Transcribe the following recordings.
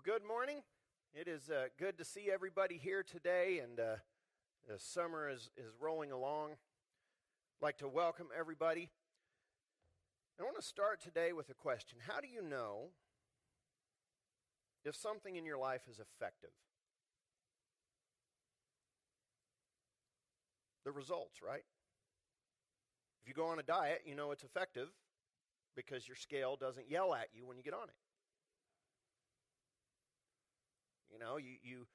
Well, good morning. It is good to see everybody here today, and the summer is rolling along. I'd like to welcome everybody. I want to start today with a question. How do you know if something in your life is effective? The results, right? If you go on a diet, you know it's effective because your scale doesn't yell at you when you get on it. You know, you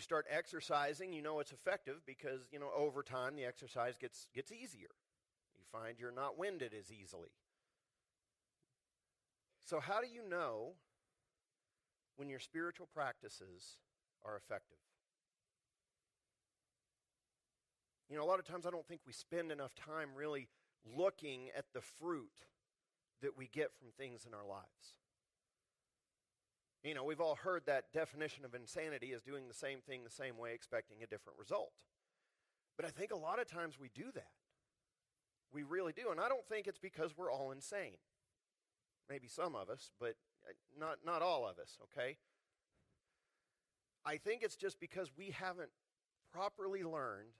start exercising, you know it's effective because, you know, over time the exercise gets easier. You find you're not winded as easily. So how do you know when your spiritual practices are effective? You know, a lot of times I don't think we spend enough time really looking at the fruit that we get from things in our lives. You know, we've all heard that definition of insanity is doing the same thing the same way, expecting a different result. But I think a lot of times we do that. We really do. And I don't think it's because we're all insane. Maybe some of us, but not all of us, okay? I think it's just because we haven't properly learned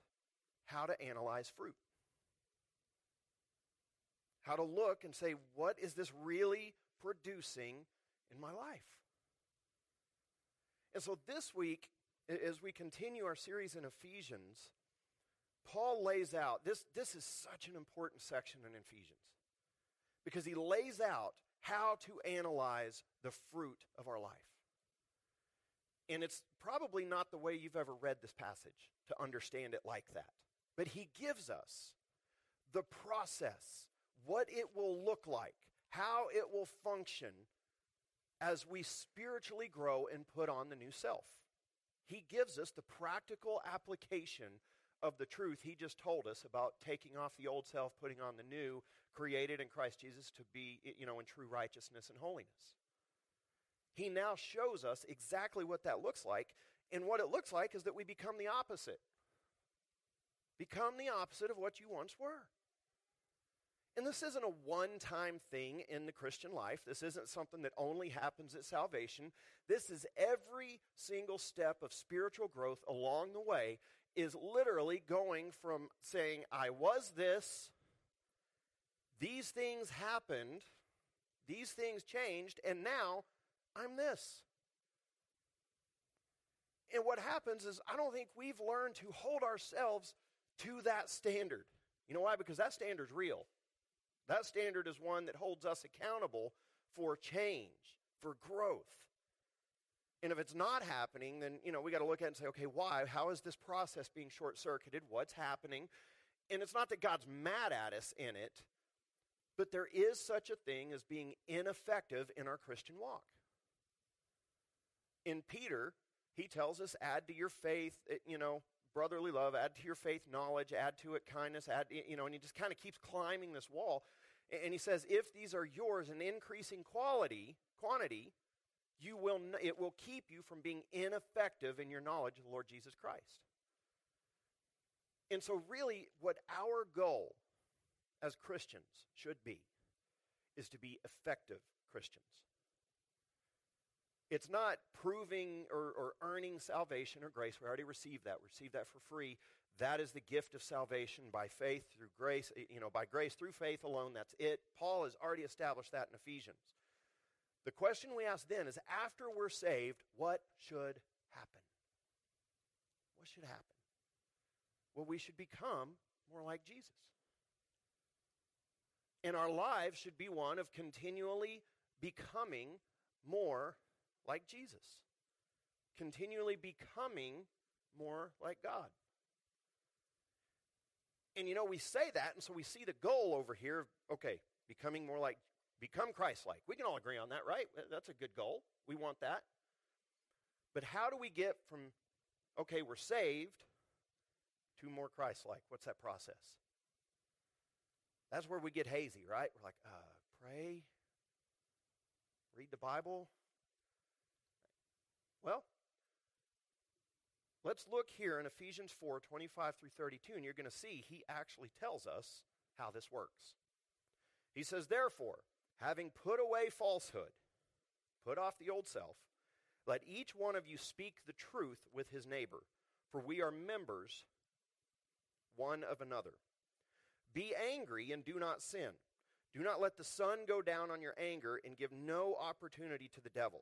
how to analyze fruit. How to look and say, what is this really producing in my life? And so this week, as we continue our series in Ephesians, Paul lays out, this is such an important section in Ephesians, because he lays out how to analyze the fruit of our life. And it's probably not the way you've ever read this passage to understand it like that. But he gives us the process, what it will look like, how it will function as we spiritually grow and put on the new self. He gives us the practical application of the truth he just told us about taking off the old self, putting on the new, created in Christ Jesus to be, you know, in true righteousness and holiness. He now shows us exactly what that looks like, and what it looks like is that we become the opposite. Become the opposite of what you once were. And this isn't a one-time thing in the Christian life. This isn't something that only happens at salvation. This is every single step of spiritual growth along the way is literally going from saying, I was this, these things happened, these things changed, and now I'm this. And what happens is I don't think we've learned to hold ourselves to that standard. You know why? Because that standard's real. That standard is one that holds us accountable for change, for growth. And if it's not happening, then, you know, we got to look at it and say, okay, why? How is this process being short-circuited? What's happening? And it's not that God's mad at us in it, but there is such a thing as being ineffective in our Christian walk. In Peter, he tells us, add to your faith, you know, brotherly love, add to your faith knowledge, add to it kindness, add, you know, and he just kind of keeps climbing this wall. And he says, if these are yours in increasing quantity, it will keep you from being ineffective in your knowledge of the Lord Jesus Christ. And so really what our goal as Christians should be is to be effective Christians. It's not proving or earning salvation or grace. We already received that. We received that for free. That is the gift of salvation by faith through grace, you know, by grace through faith alone. That's it. Paul has already established that in Ephesians. The question we ask then is, after we're saved, what should happen? What should happen? Well, we should become more like Jesus. And our lives should be one of continually becoming more like Jesus, continually becoming more like God. And you know, we say that, and so we see the goal over here, okay, becoming more like, become Christ-like. We can all agree on that, right? That's a good goal. We want that. But how do we get from, okay, we're saved, to more Christ-like? What's that process? That's where we get hazy, right? We're like, pray, read the Bible. Well, let's look here in Ephesians 4, 25 through 32, and you're going to see he actually tells us how this works. He says, therefore, having put away falsehood, put off the old self, Let each one of you speak the truth with his neighbor, for we are members one of another. Be angry and do not sin. Do not let the sun go down on your anger and give no opportunity to the devil.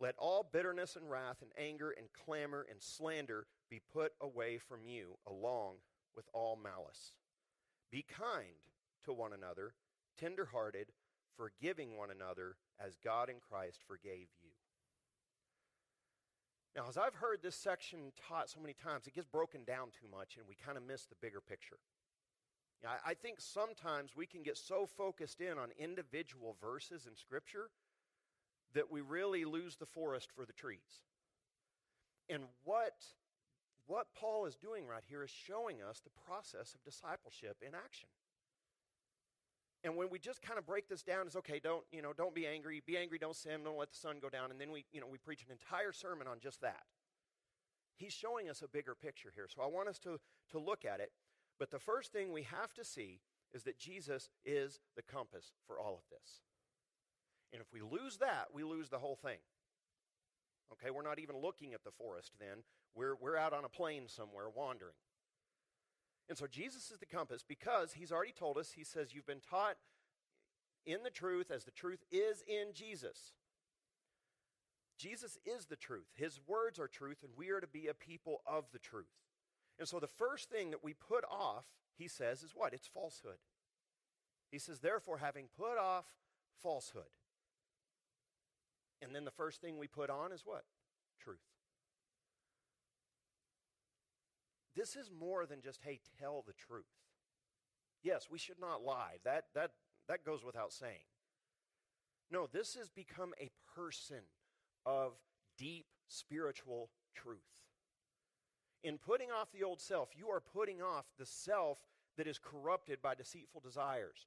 Let all bitterness and wrath and anger and clamor and slander be put away from you, along with all malice. Be kind to one another, tender-hearted, forgiving one another, as God in Christ forgave you. Now, as I've heard this section taught so many times, it gets broken down too much, and we kind of miss the bigger picture. I think sometimes we can get so focused in on individual verses in Scripture that we really lose the forest for the trees. And what Paul is doing right here is showing us the process of discipleship in action. And when we just kind of break this down as, okay, don't be angry, don't sin, don't let the sun go down, and then we preach an entire sermon on just that. He's showing us a bigger picture here, so I want us to look at it. But the first thing we have to see is that Jesus is the compass for all of this. And if we lose that, we lose the whole thing. Okay, we're not even looking at the forest then. We're out on a plain somewhere wandering. And so Jesus is the compass because he's already told us, he says, you've been taught in the truth as the truth is in Jesus. Jesus is the truth. His words are truth, and we are to be a people of the truth. And so the first thing that we put off, he says, is what? It's falsehood. He says, therefore, having put off falsehood. And then the first thing we put on is what? Truth. This is more than just, hey, tell the truth. Yes, we should not lie. That goes without saying. No, this has become a person of deep spiritual truth. In putting off the old self, you are putting off the self that is corrupted by deceitful desires.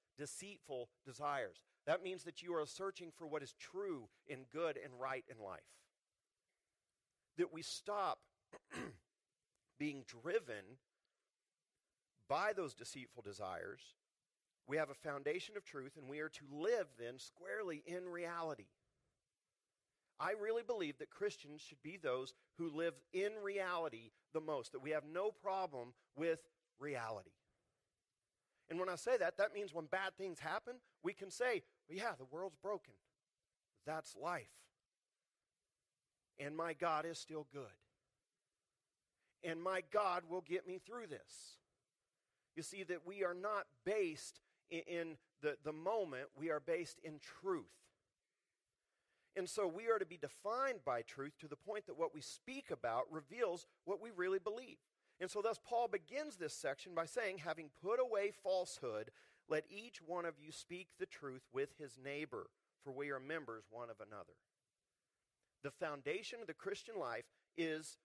That means that you are searching for what is true and good and right in life. That we stop being driven by those deceitful desires. We have a foundation of truth, and we are to live then squarely in reality. I really believe that Christians should be those who live in reality the most, that we have no problem with reality. And when I say that, that means when bad things happen, we can say, well, yeah, the world's broken. That's life. And my God is still good. And my God will get me through this. You see that we are not based in the moment, we are based in truth. And so we are to be defined by truth to the point that what we speak about reveals what we really believe. And so thus Paul begins this section by saying, having put away falsehood, let each one of you speak the truth with his neighbor, for we are members one of another. The foundation of the Christian life is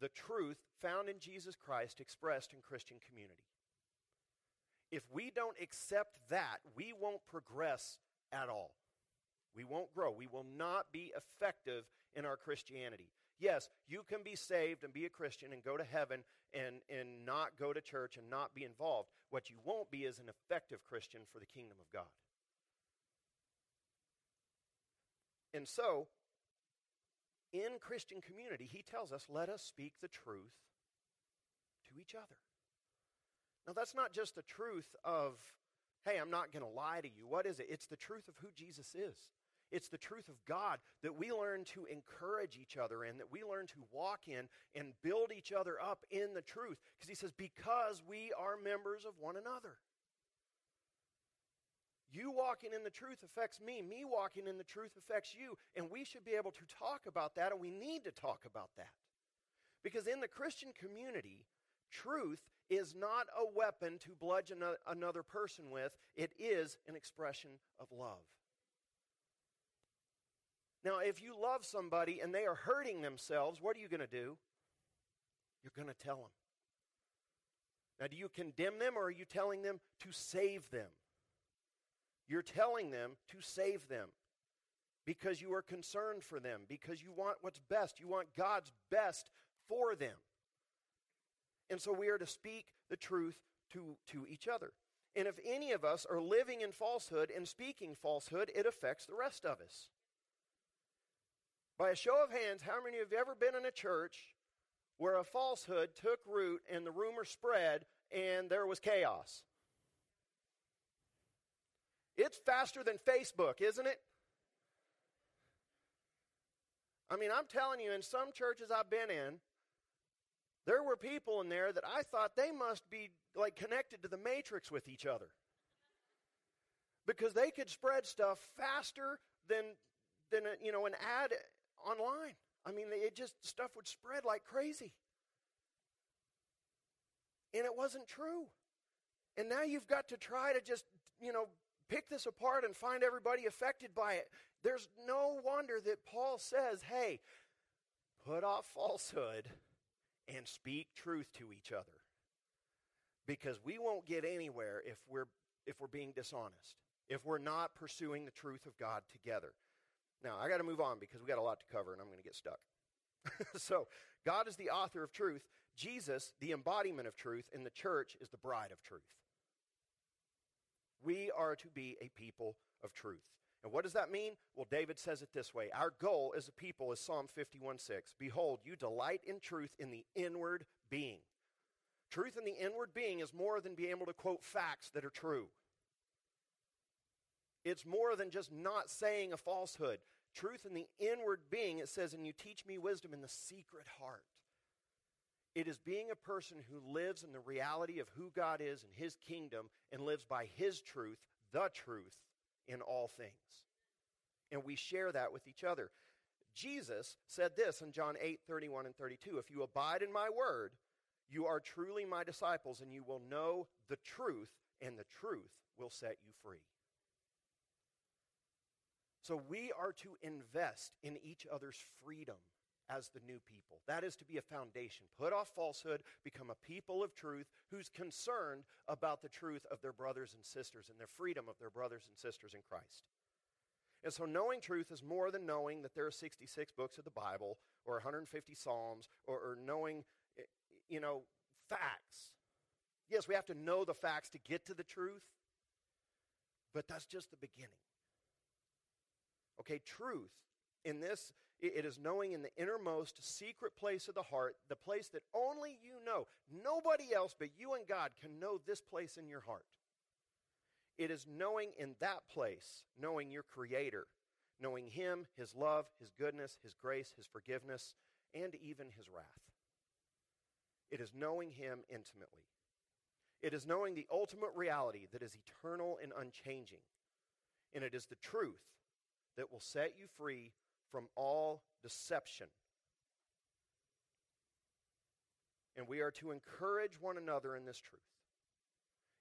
the truth found in Jesus Christ expressed in Christian community. If we don't accept that, we won't progress at all. We won't grow. We will not be effective in our Christianity. Yes, you can be saved and be a Christian and go to heaven and not go to church and not be involved. What you won't be is an effective Christian for the kingdom of God. And so, in Christian community, he tells us, let us speak the truth to each other. Now, that's not just the truth of, hey, I'm not going to lie to you. What is it? It's the truth of who Jesus is. It's the truth of God that we learn to encourage each other in, that we learn to walk in and build each other up in the truth. Because he says, because we are members of one another. You walking in the truth affects me. Me walking in the truth affects you. And we should be able to talk about that, and we need to talk about that. Because in the Christian community, truth is not a weapon to bludgeon another person with. It is an expression of love. Now, if you love somebody and they are hurting themselves, what are you going to do? You're going to tell them. Now, do you condemn them or are you telling them to save them? You're telling them to save them because you are concerned for them, because you want what's best. You want God's best for them. And so we are to speak the truth to each other. And if any of us are living in falsehood and speaking falsehood, it affects the rest of us. By a show of hands, how many of you have ever been in a church where a falsehood took root and the rumor spread and there was chaos? It's faster than Facebook, isn't it? I mean, I'm telling you, in some churches I've been in, there were people in there that I thought they must be like connected to the Matrix with each other, because they could spread stuff faster than an ad online. I mean, it just, stuff would spread like crazy. And it wasn't true. And now you've got to try to just, pick this apart and find everybody affected by it. There's no wonder that Paul says, hey, put off falsehood and speak truth to each other. Because we won't get anywhere if we're being dishonest, if we're not pursuing the truth of God together. Now, I got to move on because we got a lot to cover and I'm going to get stuck. So, God is the author of truth, Jesus, the embodiment of truth, and the church is the bride of truth. We are to be a people of truth. And what does that mean? Well, David says it this way. Our goal as a people is Psalm 51:6. Behold, you delight in truth in the inward being. Truth in the inward being is more than being able to quote facts that are true. It's more than just not saying a falsehood. Truth in the inward being, it says, and you teach me wisdom in the secret heart. It is being a person who lives in the reality of who God is and his kingdom and lives by his truth, the truth, in all things. And we share that with each other. Jesus said this in John 8:31 and 32. If you abide in my word, you are truly my disciples, and you will know the truth, and the truth will set you free. So we are to invest in each other's freedom as the new people. That is to be a foundation. Put off falsehood, become a people of truth who's concerned about the truth of their brothers and sisters and their freedom of their brothers and sisters in Christ. And so knowing truth is more than knowing that there are 66 books of the Bible or 150 Psalms or knowing, facts. Yes, we have to know the facts to get to the truth, but that's just the beginning. Okay, truth in this, it is knowing in the innermost secret place of the heart, the place that only you know. Nobody else but you and God can know this place in your heart. It is knowing in that place, knowing your Creator, knowing Him, His love, His goodness, His grace, His forgiveness, and even His wrath. It is knowing Him intimately. It is knowing the ultimate reality that is eternal and unchanging. And it is the truth that will set you free from all deception. And we are to encourage one another in this truth.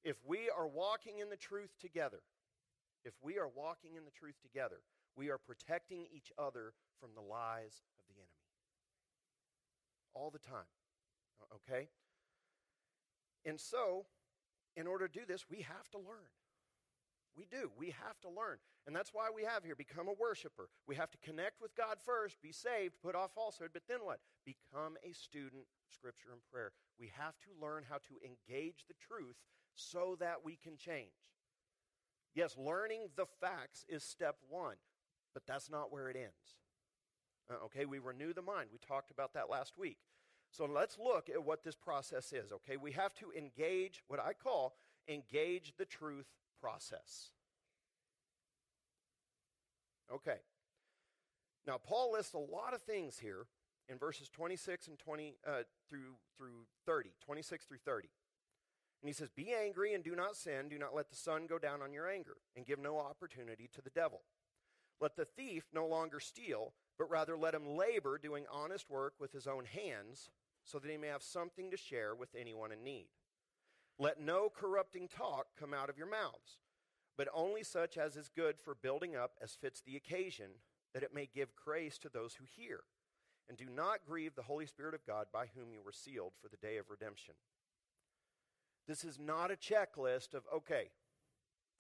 If we are walking in the truth together, we are protecting each other from the lies of the enemy. All the time. Okay? And so, in order to do this, we have to learn. We do. We have to learn. And that's why we have here, become a worshiper. We have to connect with God first, be saved, put off falsehood, but then what? Become a student of Scripture and prayer. We have to learn how to engage the truth so that we can change. Yes, learning the facts is step one, but that's not where it ends. Okay, we renew the mind. We talked about that last week. So let's look at what this process is, okay? We have to engage what I call engage the truth process. Okay. Now, Paul lists a lot of things here in verses 26 through 30. And he says, be angry and do not sin. Do not let the sun go down on your anger, and give no opportunity to the devil. Let the thief no longer steal, but rather let him labor doing honest work with his own hands, so that he may have something to share with anyone in need. Let no corrupting talk come out of your mouths, but only such as is good for building up as fits the occasion, that it may give grace to those who hear. And do not grieve the Holy Spirit of God, by whom you were sealed for the day of redemption. This is not a checklist of, okay,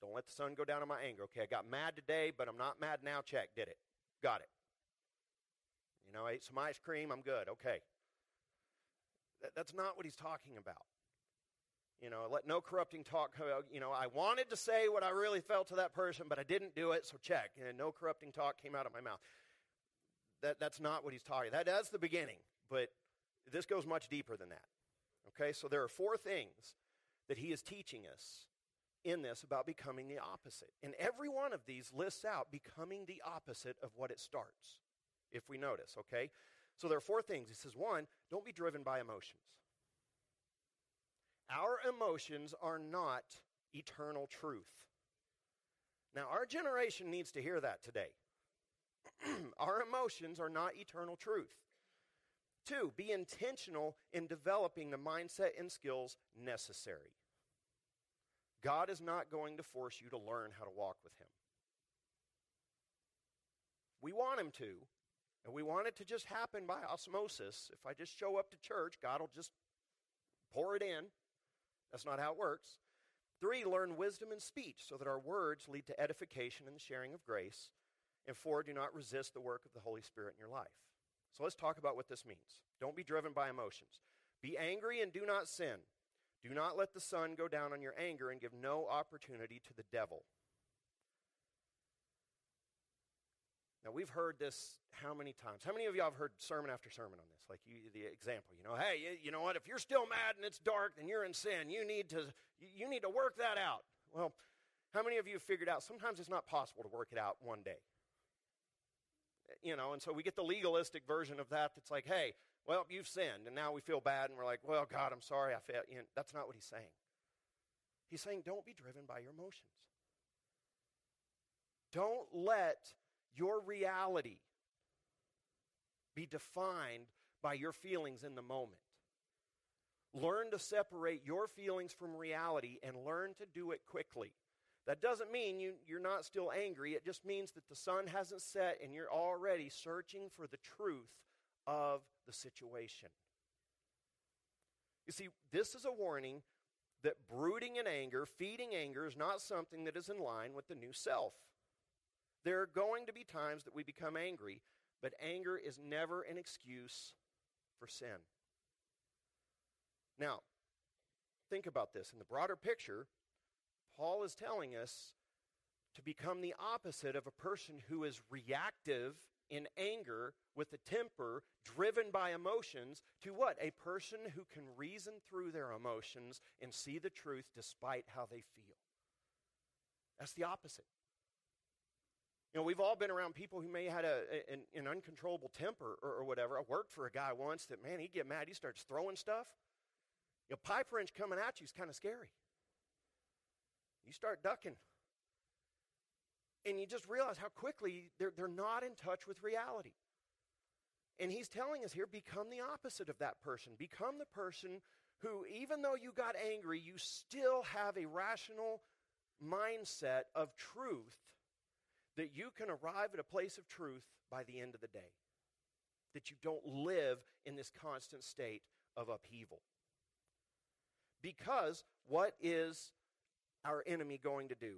don't let the sun go down on my anger. Okay, I got mad today, but I'm not mad now. Check, did it. Got it. You know, I ate some ice cream. I'm good. Okay. That's not what he's talking about. You know, let no corrupting talk, you know, I wanted to say what I really felt to that person, but I didn't do it, so check. And no corrupting talk came out of my mouth. That's not what he's talking about. That's the beginning, but this goes much deeper than that. Okay, so there are four things that he is teaching us in this about becoming the opposite. And every one of these lists out becoming the opposite of what it starts, if we notice, okay? So there are four things. He says, one, don't be driven by emotions. Our emotions are not eternal truth. Now, our generation needs to hear that today. Our emotions are not eternal truth. Two, be intentional in developing the mindset and skills necessary. God is not going to force you to learn how to walk with him. We want him to, and we want it to just happen by osmosis. If I just show up to church, God will just pour it in. That's not how it works. Three, learn wisdom in speech so that our words lead to edification and the sharing of grace. And four, do not resist the work of the Holy Spirit in your life. So let's talk about what this means. Don't be driven by emotions. Be angry and do not sin. Do not let the sun go down on your anger and give no opportunity to the devil. Now, we've heard this how many times? How many of y'all have heard sermon after sermon on this? Like the example, you know, hey, you know what? If you're still mad and it's dark, then you're in sin. You need to work that out. Well, how many of you have figured out sometimes it's not possible to work it out one day? You know, and so we get the legalistic version of that that's like, hey, well, you've sinned, and now we feel bad, and we're like, well, God, I'm sorry, I failed. You know, that's not what he's saying. He's saying don't be driven by your emotions. Don't let your reality be defined by your feelings in the moment. Learn to separate your feelings from reality and learn to do it quickly. That doesn't mean you're not still angry. It just means that the sun hasn't set and you're already searching for the truth of the situation. You see, this is a warning that brooding in anger, feeding anger, is not something that is in line with the new self. There are going to be times that we become angry, but anger is never an excuse for sin. Now, think about this. In the broader picture, Paul is telling us to become the opposite of a person who is reactive in anger with a temper driven by emotions to what? A person who can reason through their emotions and see the truth despite how they feel. That's the opposite. You know, we've all been around people who may have had an uncontrollable temper or whatever. I worked for a guy once that, man, he'd get mad. He starts throwing stuff. You know, pipe wrench coming at you is kind of scary. You start ducking. And you just realize how quickly they're not in touch with reality. And he's telling us here, become the opposite of that person. Become the person who, even though you got angry, you still have a rational mindset of truth, that you can arrive at a place of truth by the end of the day. That you don't live in this constant state of upheaval. Because what is our enemy going to do?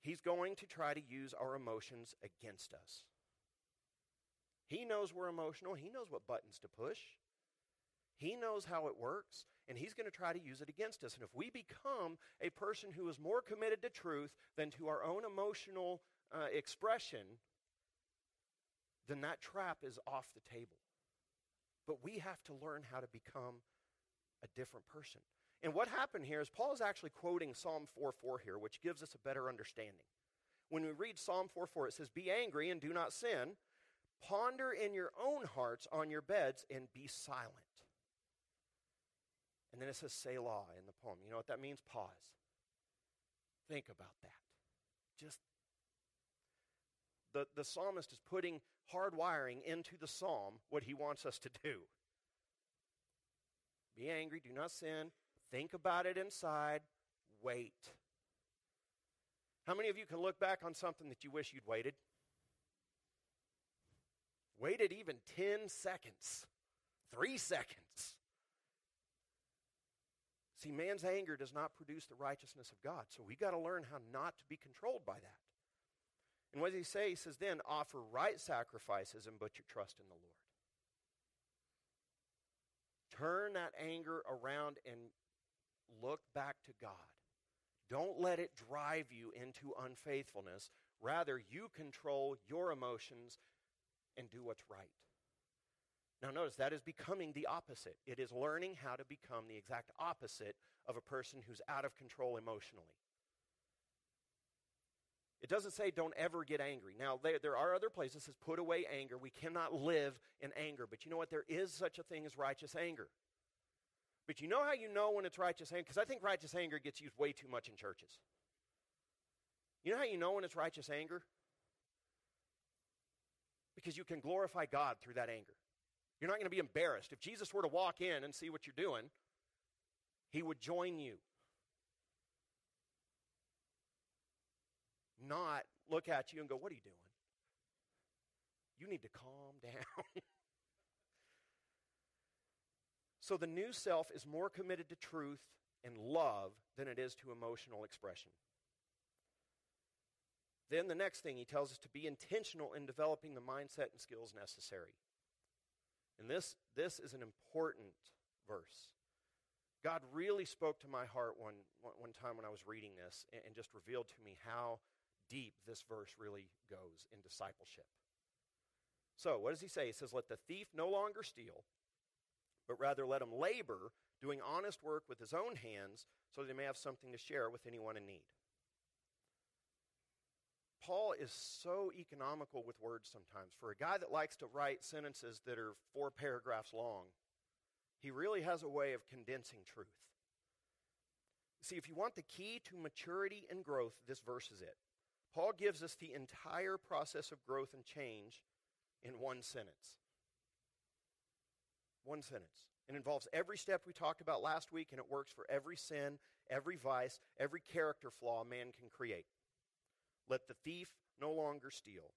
He's going to try to use our emotions against us. He knows we're emotional. He knows what buttons to push. He knows how it works, and he's going to try to use it against us. And if we become a person who is more committed to truth than to our own emotional expression, then that trap is off the table. But we have to learn how to become a different person. And what happened here is Paul is actually quoting Psalm 4:4 here, which gives us a better understanding. When we read Psalm 4:4, it says, "Be angry and do not sin. Ponder in your own hearts on your beds and be silent." And then it says Selah in the poem. You know what that means? Pause. Think about that. Just the psalmist is putting hardwiring into the psalm what he wants us to do. Be angry, do not sin. Think about it inside. Wait. How many of you can look back on something that you wish you'd waited? waited even 10 seconds, 3 seconds. See, man's anger does not produce the righteousness of God, so we got to learn how not to be controlled by that. And what does he say? He says, then offer right sacrifices and put your trust in the Lord. Turn that anger around and look back to God. Don't let it drive you into unfaithfulness. Rather, you control your emotions and do what's right. Now notice, that is becoming the opposite. It is learning how to become the exact opposite of a person who's out of control emotionally. It doesn't say don't ever get angry. Now, there are other places that says put away anger. We cannot live in anger. But you know what? There is such a thing as righteous anger. But you know how you know when it's righteous anger? Because I think righteous anger gets used way too much in churches. You know how you know when it's righteous anger? Because you can glorify God through that anger. You're not going to be embarrassed. If Jesus were to walk in and see what you're doing, he would join you. Not look at you and go, what are you doing? You need to calm down. So the new self is more committed to truth and love than it is to emotional expression. Then the next thing he tells us to be intentional in developing the mindset and skills necessary. And this is an important verse. God really spoke to my heart one time when I was reading this and just revealed to me how deep this verse really goes in discipleship. So what does he say? He says, let the thief no longer steal, but rather let him labor, doing honest work with his own hands, so that he may have something to share with anyone in need. Paul is so economical with words sometimes. For a guy that likes to write sentences that are 4 paragraphs long, he really has a way of condensing truth. See, if you want the key to maturity and growth, this verse is it. Paul gives us the entire process of growth and change in one sentence. One sentence. It involves every step we talked about last week, and it works for every sin, every vice, every character flaw man can create. Let the thief no longer steal.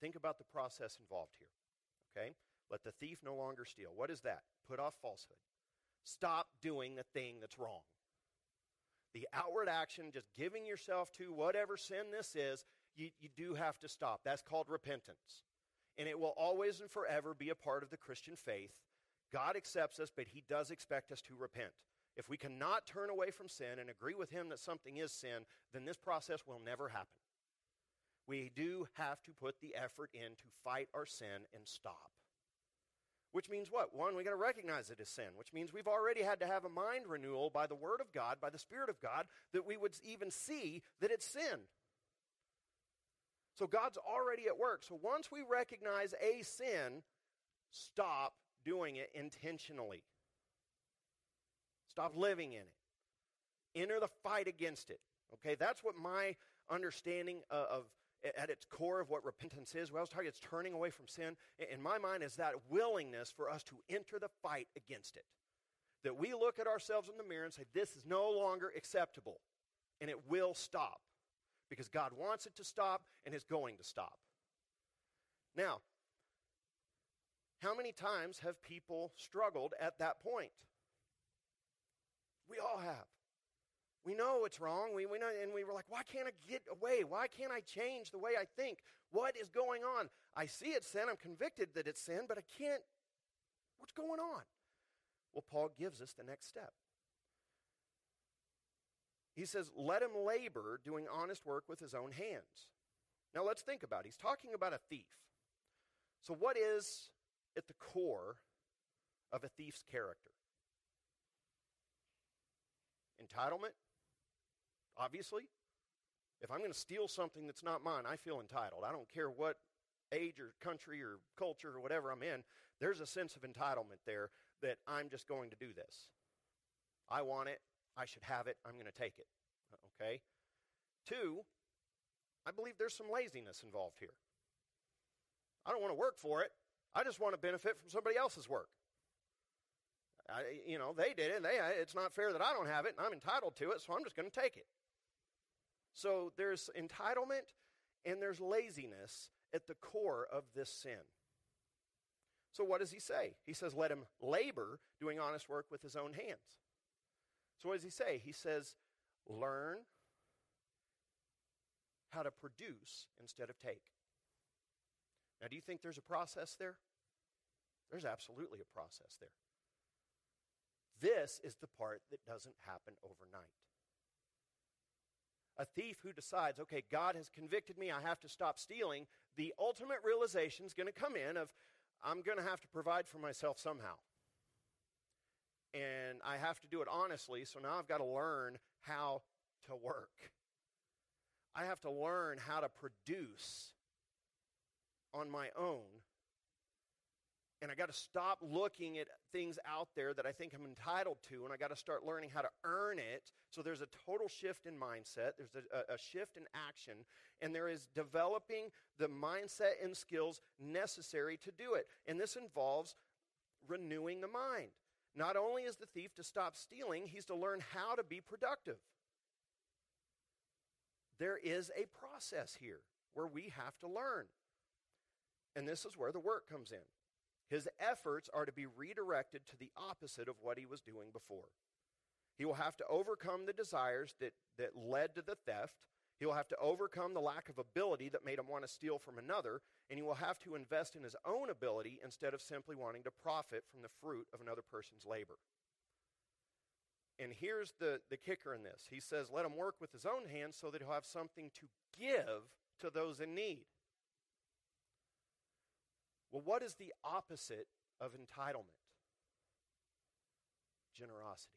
Think about the process involved here, okay? Let the thief no longer steal. What is that? Put off falsehood. Stop doing the thing that's wrong. The outward action, just giving yourself to whatever sin this is, you do have to stop. That's called repentance. And it will always and forever be a part of the Christian faith. God accepts us, but he does expect us to repent. If we cannot turn away from sin and agree with him that something is sin, then this process will never happen. We do have to put the effort in to fight our sin and stop. Which means what? One, we got to recognize it as sin, which means we've already had to have a mind renewal by the Word of God, by the Spirit of God, that we would even see that it's sin. So God's already at work. So once we recognize a sin, stop doing it intentionally. Stop living in it. Enter the fight against it. Okay, that's what my understanding of at its core of what repentance is, when I was talking, it's turning away from sin. In my mind, is that willingness for us to enter the fight against it. That we look at ourselves in the mirror and say, this is no longer acceptable. And it will stop. Because God wants it to stop and is going to stop. Now, how many times have people struggled at that point? We all have. We know it's wrong, we know, and we were like, why can't I get away? Why can't I change the way I think? What is going on? I see it's sin, I'm convicted that it's sin, but I can't, what's going on? Well, Paul gives us the next step. He says, let him labor doing honest work with his own hands. Now let's think about it. He's talking about a thief. So what is at the core of a thief's character? Entitlement. Obviously, if I'm going to steal something that's not mine, I feel entitled. I don't care what age or country or culture or whatever I'm in. There's a sense of entitlement there that I'm just going to do this. I want it. I should have it. I'm going to take it. Okay? 2, I believe there's some laziness involved here. I don't want to work for it. I just want to benefit from somebody else's work. They did it. It's not fair that I don't have it, and I'm entitled to it, so I'm just going to take it. So there's entitlement and there's laziness at the core of this sin. So what does he say? He says, let him labor doing honest work with his own hands. So what does he say? He says, learn how to produce instead of take. Now, do you think there's a process there? There's absolutely a process there. This is the part that doesn't happen overnight. A thief who decides, okay, God has convicted me, I have to stop stealing, the ultimate realization is going to come in of, I'm going to have to provide for myself somehow. And I have to do it honestly, so now I've got to learn how to work. I have to learn how to produce on my own. And I got to stop looking at things out there that I think I'm entitled to, and I got to start learning how to earn it. So there's a total shift in mindset. There's a shift in action, and there is developing the mindset and skills necessary to do it. And this involves renewing the mind. Not only is the thief to stop stealing, he's to learn how to be productive. There is a process here where we have to learn. And this is where the work comes in. His efforts are to be redirected to the opposite of what he was doing before. He will have to overcome the desires that led to the theft. He will have to overcome the lack of ability that made him want to steal from another. And he will have to invest in his own ability instead of simply wanting to profit from the fruit of another person's labor. And here's the kicker in this. He says, let him work with his own hands so that he'll have something to give to those in need. Well, what is the opposite of entitlement? Generosity.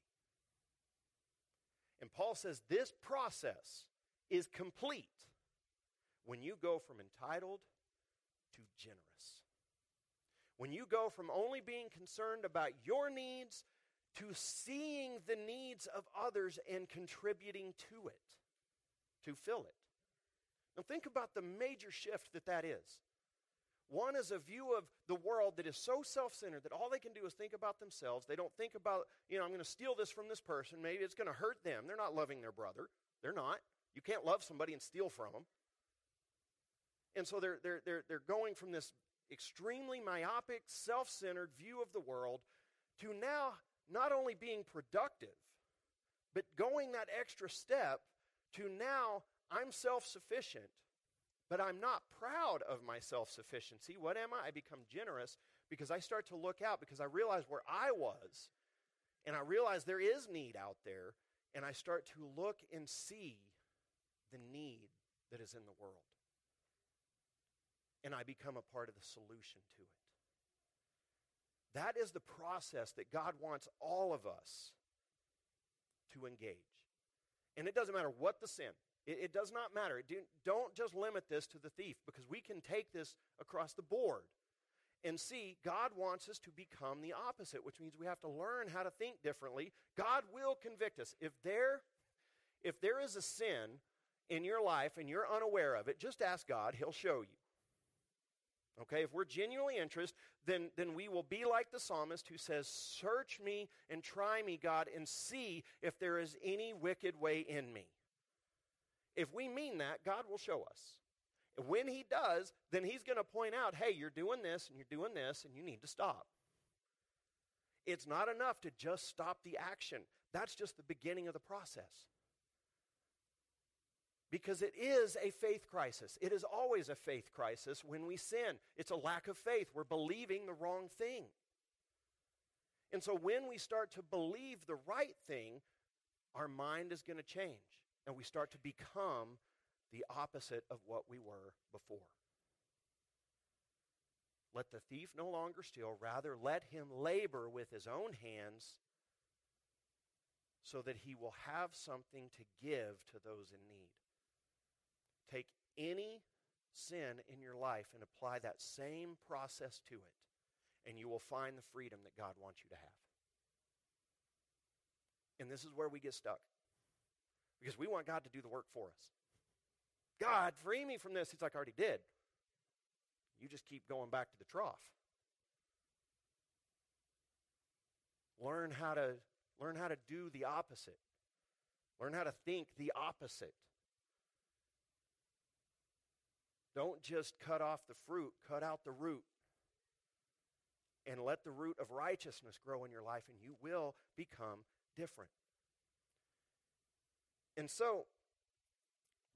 And Paul says this process is complete when you go from entitled to generous. When you go from only being concerned about your needs to seeing the needs of others and contributing to it, to fill it. Now think about the major shift that is. One is a view of the world that is so self-centered that all they can do is think about themselves. They don't think about, I'm going to steal this from this person. Maybe it's going to hurt them. They're not loving their brother. They're not. You can't love somebody and steal from them. And so they're going from this extremely myopic, self-centered view of the world to now not only being productive, but going that extra step to now I'm self-sufficient. But I'm not proud of my self-sufficiency. What am I? I become generous because I start to look out because I realize where I was and I realize there is need out there and I start to look and see the need that is in the world. And I become a part of the solution to it. That is the process that God wants all of us to engage. And it doesn't matter what the sin. It does not matter. Don't just limit this to the thief because we can take this across the board and see God wants us to become the opposite, which means we have to learn how to think differently. God will convict us. If there is a sin in your life and you're unaware of it, just ask God. He'll show you. Okay, if we're genuinely interested, then we will be like the psalmist who says, search me and try me, God, and see if there is any wicked way in me. If we mean that, God will show us. And when he does, then he's going to point out, hey, you're doing this, and you need to stop. It's not enough to just stop the action. That's just the beginning of the process. Because it is a faith crisis. It is always a faith crisis when we sin. It's a lack of faith. We're believing the wrong thing. And so when we start to believe the right thing, our mind is going to change. And we start to become the opposite of what we were before. Let the thief no longer steal. Rather, let him labor with his own hands so that he will have something to give to those in need. Take any sin in your life and apply that same process to it, and you will find the freedom that God wants you to have. And this is where we get stuck. Because we want God to do the work for us. God, free me from this. He's like, I already did. You just keep going back to the trough. Learn how to do the opposite. Learn how to think the opposite. Don't just cut off the fruit, cut out the root. and let the root of righteousness grow in your life, and you will become different. And so,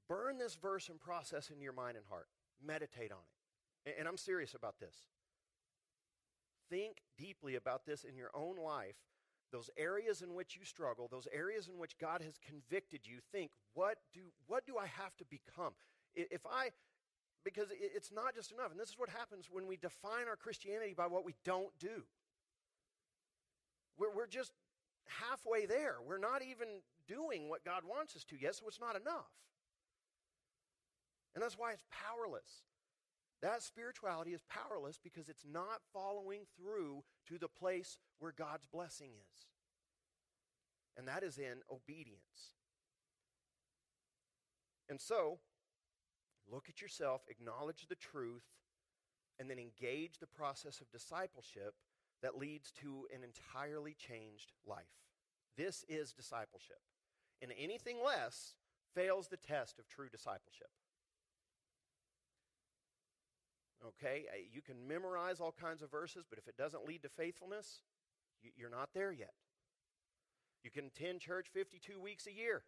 burn this verse and process into your mind and heart. Meditate on it. And I'm serious about this. Think deeply about this in your own life. Those areas in which you struggle, those areas in which God has convicted you, think, what do I have to become? Because it's not just enough. And this is what happens when we define our Christianity by what we don't do. We're just halfway there. We're not even doing what God wants us to yet, so it's not enough. And that's why it's powerless. That spirituality is powerless because it's not following through to the place where God's blessing is. And that is in obedience. And so, look at yourself, acknowledge the truth, and then engage the process of discipleship that leads to an entirely changed life. This is discipleship. And anything less fails the test of true discipleship. Okay, you can memorize all kinds of verses, but if it doesn't lead to faithfulness, you're not there yet. You can attend church 52 weeks a year.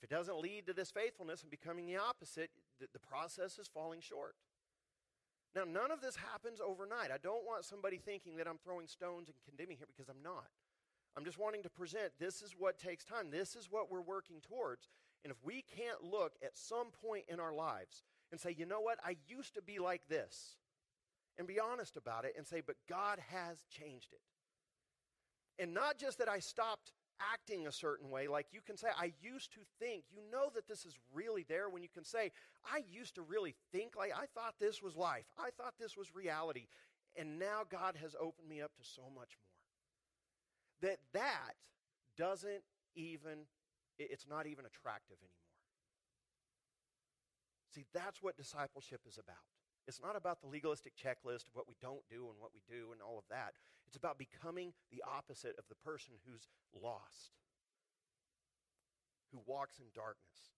If it doesn't lead to this faithfulness and becoming the opposite, the process is falling short. Now, none of this happens overnight. I don't want somebody thinking that I'm throwing stones and condemning here, because I'm not. I'm just wanting to present, this is what takes time. This is what we're working towards. And if we can't look at some point in our lives and say, you know what, I used to be like this, and be honest about it and say, but God has changed it. And not just that I stopped acting a certain way, like you can say, I used to think, you know that this is really there when you can say, I used to really think like, I thought this was life, I thought this was reality, and now God has opened me up to so much more. That doesn't even, it's not even attractive anymore. See, that's what discipleship is about. It's not about the legalistic checklist of what we don't do and what we do and all of that. It's about becoming the opposite of the person who's lost, who walks in darkness.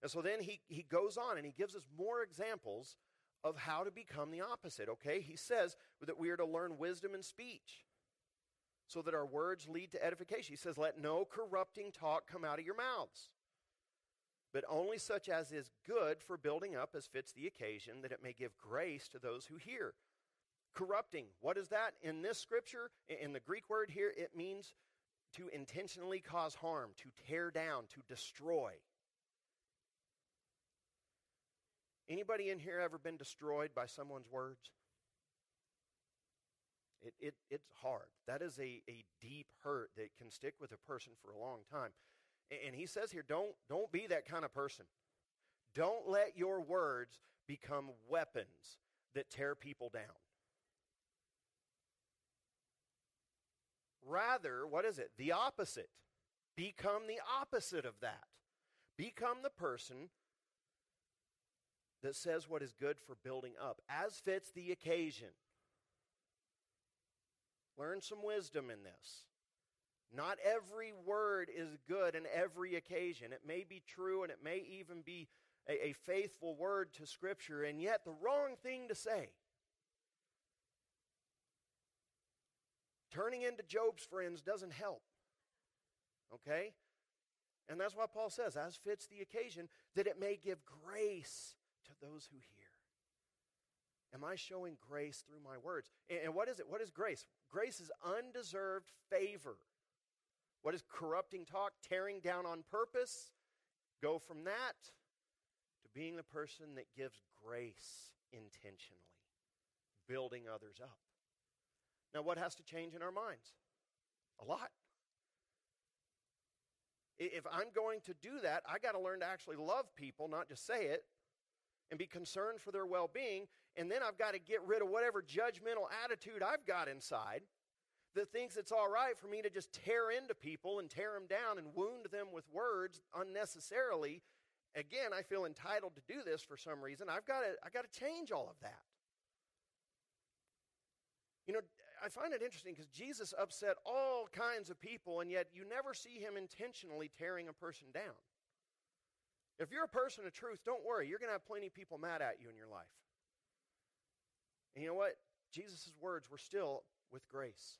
And so then he goes on and he gives us more examples of how to become the opposite, okay? He says that we are to learn wisdom in speech so that our words lead to edification. He says, let no corrupting talk come out of your mouths, but only such as is good for building up as fits the occasion, that it may give grace to those who hear. Corrupting, what is that? In this scripture, in the Greek word here, it means to intentionally cause harm, to tear down, to destroy. Anybody in here ever been destroyed by someone's words? It's hard. That is a deep hurt that can stick with a person for a long time. And he says here, don't be that kind of person. Don't let your words become weapons that tear people down. Rather, what is it? The opposite. Become the opposite of that. Become the person that says what is good for building up, as fits the occasion. Learn some wisdom in this. Not every word is good in every occasion. It may be true, and it may even be a faithful word to Scripture, and yet the wrong thing to say. Turning into Job's friends doesn't help, okay? And that's why Paul says, as fits the occasion, that it may give grace to those who hear. Am I showing grace through my words? And what is it? What is grace? Grace is undeserved favor. What is corrupting talk? Tearing down on purpose. Go from that to being the person that gives grace intentionally, building others up. Now, what has to change in our minds? A lot. If I'm going to do that, I got to learn to actually love people, not just say it, and be concerned for their well-being, and then I've got to get rid of whatever judgmental attitude I've got inside that thinks it's all right for me to just tear into people and tear them down and wound them with words unnecessarily. Again, I feel entitled to do this for some reason. I've got to change all of that. You know, I find it interesting because Jesus upset all kinds of people, and yet you never see him intentionally tearing a person down. If you're a person of truth, don't worry. You're going to have plenty of people mad at you in your life. And you know what? Jesus' words were still with grace.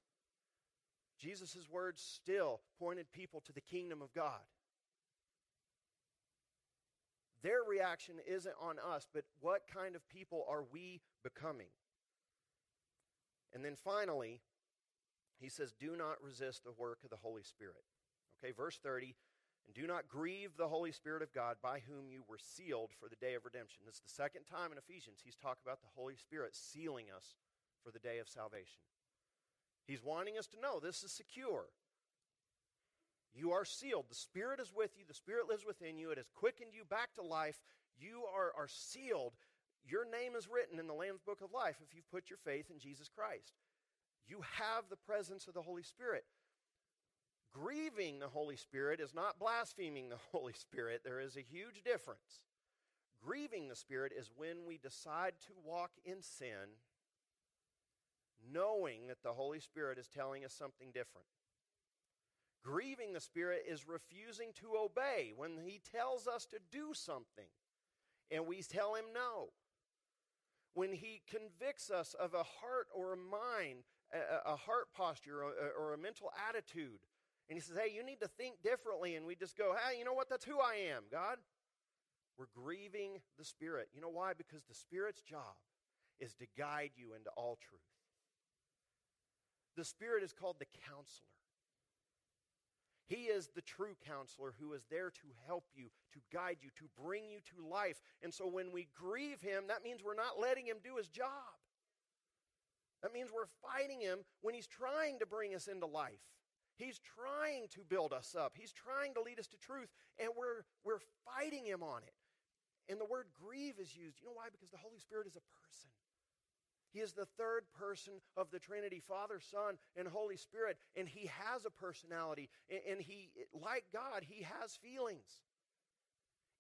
Jesus' words still pointed people to the kingdom of God. Their reaction isn't on us, but what kind of people are we becoming? And then finally, he says, do not resist the work of the Holy Spirit. Okay, verse 30, and do not grieve the Holy Spirit of God, by whom you were sealed for the day of redemption. This is the second time in Ephesians he's talking about the Holy Spirit sealing us for the day of salvation. He's wanting us to know this is secure. You are sealed. The Spirit is with you. The Spirit lives within you. It has quickened you back to life. You are sealed. Your name is written in the Lamb's Book of Life if you've put your faith in Jesus Christ. You have the presence of the Holy Spirit. Grieving the Holy Spirit is not blaspheming the Holy Spirit. There is a huge difference. Grieving the Spirit is when we decide to walk in sin, knowing that the Holy Spirit is telling us something different. Grieving the Spirit is refusing to obey when He tells us to do something and we tell Him no. When He convicts us of a heart or a mind, a heart posture or a mental attitude, and He says, hey, you need to think differently, and we just go, hey, you know what, that's who I am, God. We're grieving the Spirit. You know why? Because the Spirit's job is to guide you into all truth. The Spirit is called the counselor. He is the true counselor who is there to help you, to guide you, to bring you to life. And so when we grieve Him, that means we're not letting Him do His job. That means we're fighting Him when He's trying to bring us into life. He's trying to build us up. He's trying to lead us to truth, and we're fighting Him on it. And the word grieve is used. You know why? Because the Holy Spirit is a person. He is the third person of the Trinity, Father, Son, and Holy Spirit, and He has a personality, and He, like God, He has feelings.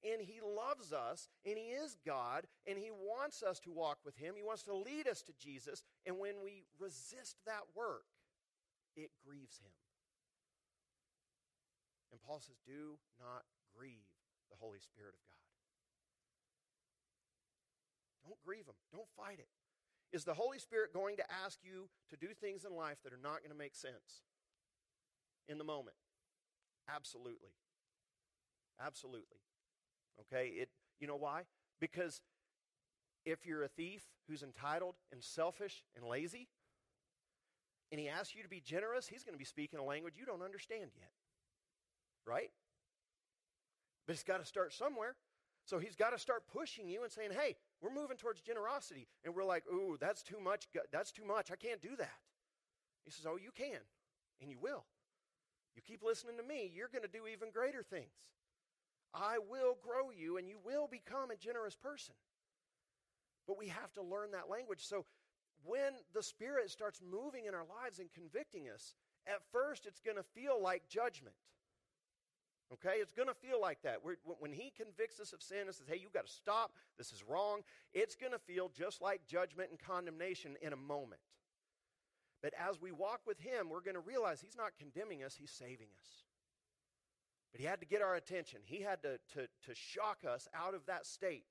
And He loves us, and He is God, and He wants us to walk with Him. He wants to lead us to Jesus, and when we resist that work, it grieves Him. And Paul says, do not grieve the Holy Spirit of God. Don't grieve Him. Don't fight it. Is the Holy Spirit going to ask you to do things in life that are not going to make sense in the moment? Absolutely. Absolutely. Okay, you know why? Because if you're a thief who's entitled and selfish and lazy, and he asks you to be generous, he's going to be speaking a language you don't understand yet. Right? But it's got to start somewhere. So he's got to start pushing you and saying, hey, we're moving towards generosity. And we're like, ooh, that's too much. That's too much. I can't do that. He says, oh, you can. And you will. You keep listening to me. You're going to do even greater things. I will grow you and you will become a generous person. But we have to learn that language. So when the Spirit starts moving in our lives and convicting us, at first it's going to feel like judgment. Okay, it's going to feel like that. When He convicts us of sin and says, hey, you've got to stop, this is wrong, it's going to feel just like judgment and condemnation in a moment. But as we walk with Him, we're going to realize He's not condemning us, He's saving us. But He had to get our attention. He had to shock us out of that state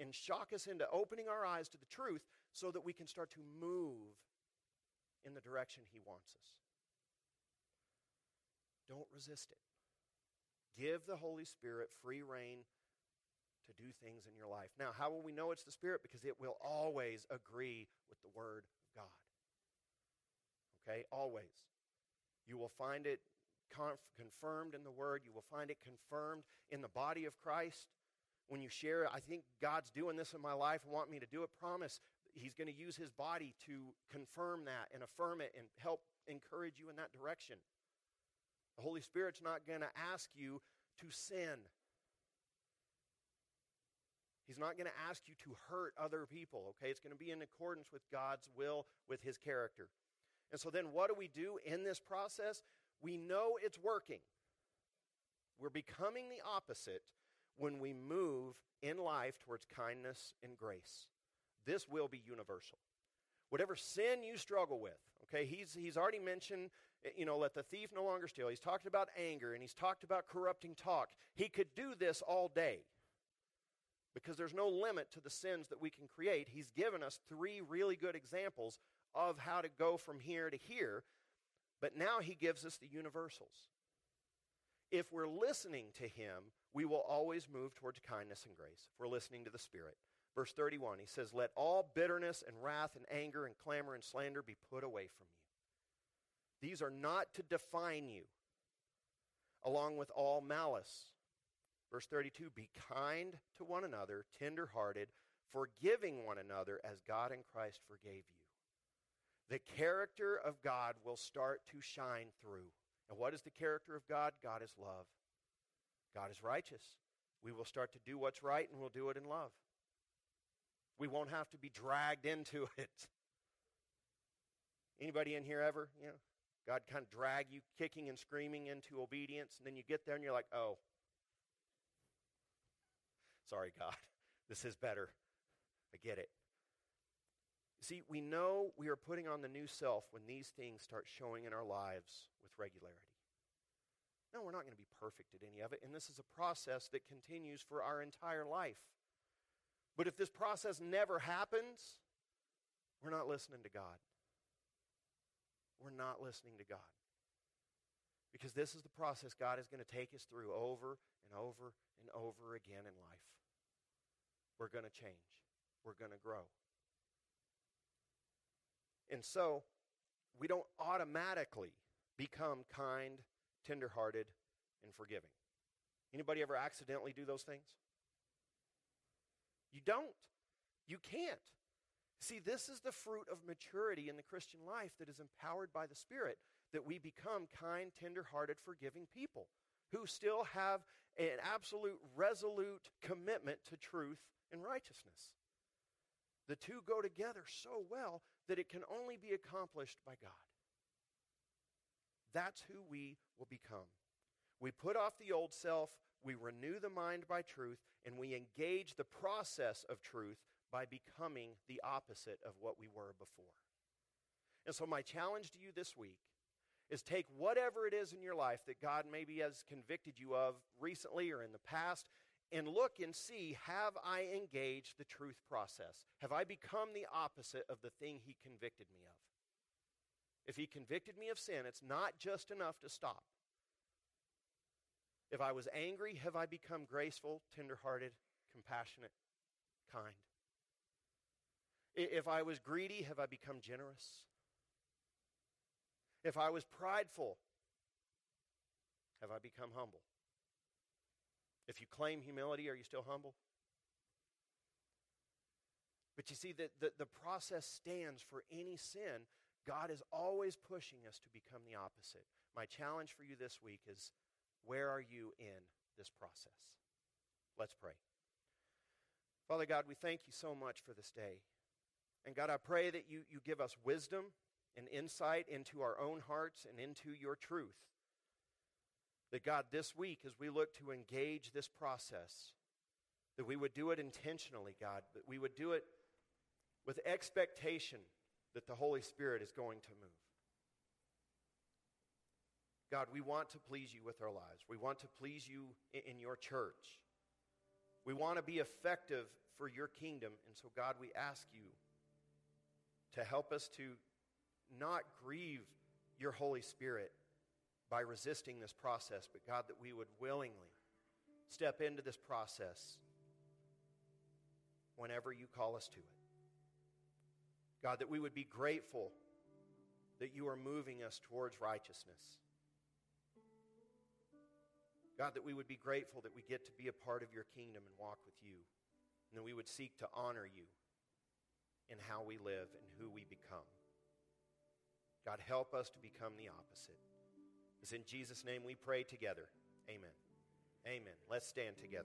and shock us into opening our eyes to the truth so that we can start to move in the direction He wants us. Don't resist it. Give the Holy Spirit free rein to do things in your life. Now, how will we know it's the Spirit? Because it will always agree with the Word of God. Okay? Always. You will find it confirmed in the Word. You will find it confirmed in the body of Christ. When you share, I think God's doing this in my life and want me to do it, promise He's going to use His body to confirm that and affirm it and help encourage you in that direction. The Holy Spirit's not going to ask you to sin. He's not going to ask you to hurt other people, okay? It's going to be in accordance with God's will, with His character. And so then what do we do in this process? We know it's working. We're becoming the opposite when we move in life towards kindness and grace. This will be universal. Whatever sin you struggle with, okay, he's already mentioned, you know, let the thief no longer steal. He's talked about anger, and he's talked about corrupting talk. He could do this all day. because there's no limit to the sins that we can create. He's given us three really good examples of how to go from here to here, but now he gives us the universals. If we're listening to him, we will always move towards kindness and grace. If we're listening to the Spirit. Verse 31, he says, "Let all bitterness and wrath and anger and clamor and slander be put away from you. These are not to define you, along with all malice." Verse 32, "Be kind to one another, tender-hearted, forgiving one another as God in Christ forgave you." The character of God will start to shine through. And what is the character of God? God is love. God is righteous. We will start to do what's right, and we'll do it in love. We won't have to be dragged into it. Anybody in here ever, God kind of drag you kicking and screaming into obedience, and then you get there and you're like, oh, sorry, God, this is better. I get it. See, we know we are putting on the new self when these things start showing in our lives with regularity. No, we're not going to be perfect at any of it, and this is a process that continues for our entire life. But if this process never happens, we're not listening to God. We're not listening to God. Because this is the process God is going to take us through over and over and over again in life. We're going to change. We're going to grow. And so, we don't automatically become kind, tenderhearted, and forgiving. Anybody ever accidentally do those things? You don't. You can't. See, this is the fruit of maturity in the Christian life that is empowered by the Spirit, that we become kind, tender-hearted, forgiving people who still have an absolute, resolute commitment to truth and righteousness. The two go together so well that it can only be accomplished by God. That's who we will become. We put off the old self, we renew the mind by truth, and we engage the process of truth by becoming the opposite of what we were before. And so my challenge to you this week is take whatever it is in your life that God maybe has convicted you of recently or in the past, and look and see, have I engaged the truth process? Have I become the opposite of the thing he convicted me of? If he convicted me of sin, it's not just enough to stop. If I was angry, have I become graceful, tenderhearted, compassionate, kind? If I was greedy, have I become generous? If I was prideful, have I become humble? If you claim humility, are you still humble? But you see, the process stands for any sin. God is always pushing us to become the opposite. My challenge for you this week is, where are you in this process? Let's pray. Father God, we thank you so much for this day. And God, I pray that you give us wisdom and insight into our own hearts and into your truth. That God, this week, as we look to engage this process, that we would do it intentionally, God, that we would do it with expectation that the Holy Spirit is going to move. God, we want to please you with our lives. We want to please you in your church. We want to be effective for your kingdom. And so, God, we ask you to help us to not grieve your Holy Spirit by resisting this process, but God, that we would willingly step into this process whenever you call us to it. God, that we would be grateful that you are moving us towards righteousness. God, that we would be grateful that we get to be a part of your kingdom and walk with you, and that we would seek to honor you in how we live and who we become. God, help us to become the opposite. It's in Jesus' name we pray together. Amen. Amen. Let's stand together.